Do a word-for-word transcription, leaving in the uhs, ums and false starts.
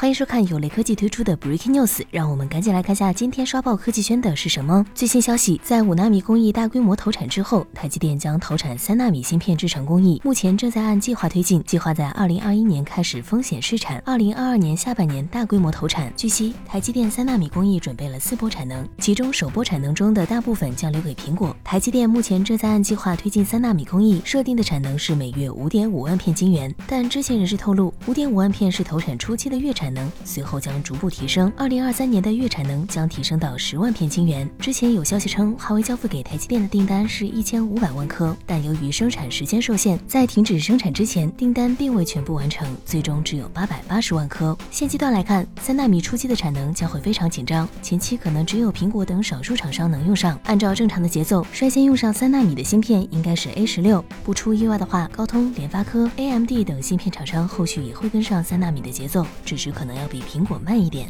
欢迎收看有雷科技推出的 Breaking News， 让我们赶紧来看下今天刷爆科技圈的是什么。最新消息，在五纳米工艺大规模投产之后，台积电将投产三纳米芯片制程工艺，目前正在按计划推进，计划在二零二一年开始风险试产，二零二二年下半年大规模投产。据悉，台积电三纳米工艺准备了四波产能，其中首波产能中的大部分将留给苹果。台积电目前正在按计划推进三纳米工艺，设定的产能是每月五点五万片晶圆，但知情人士透露，五点五万片是投产初期的月产。产能随后将逐步提升，二零二三年的月产能将提升到十万片晶圆。之前有消息称，华为交付给台积电的订单是一千五百万颗，但由于生产时间受限，在停止生产之前，订单并未全部完成，最终只有八百八十万颗。现阶段来看，三纳米初期的产能将会非常紧张，前期可能只有苹果等少数厂商能用上。按照正常的节奏，率先用上三纳米的芯片应该是 A 十六，不出意外的话，高通、联发科、A M D 等芯片厂商后续也会跟上三纳米的节奏，只是可能要比苹果慢一点。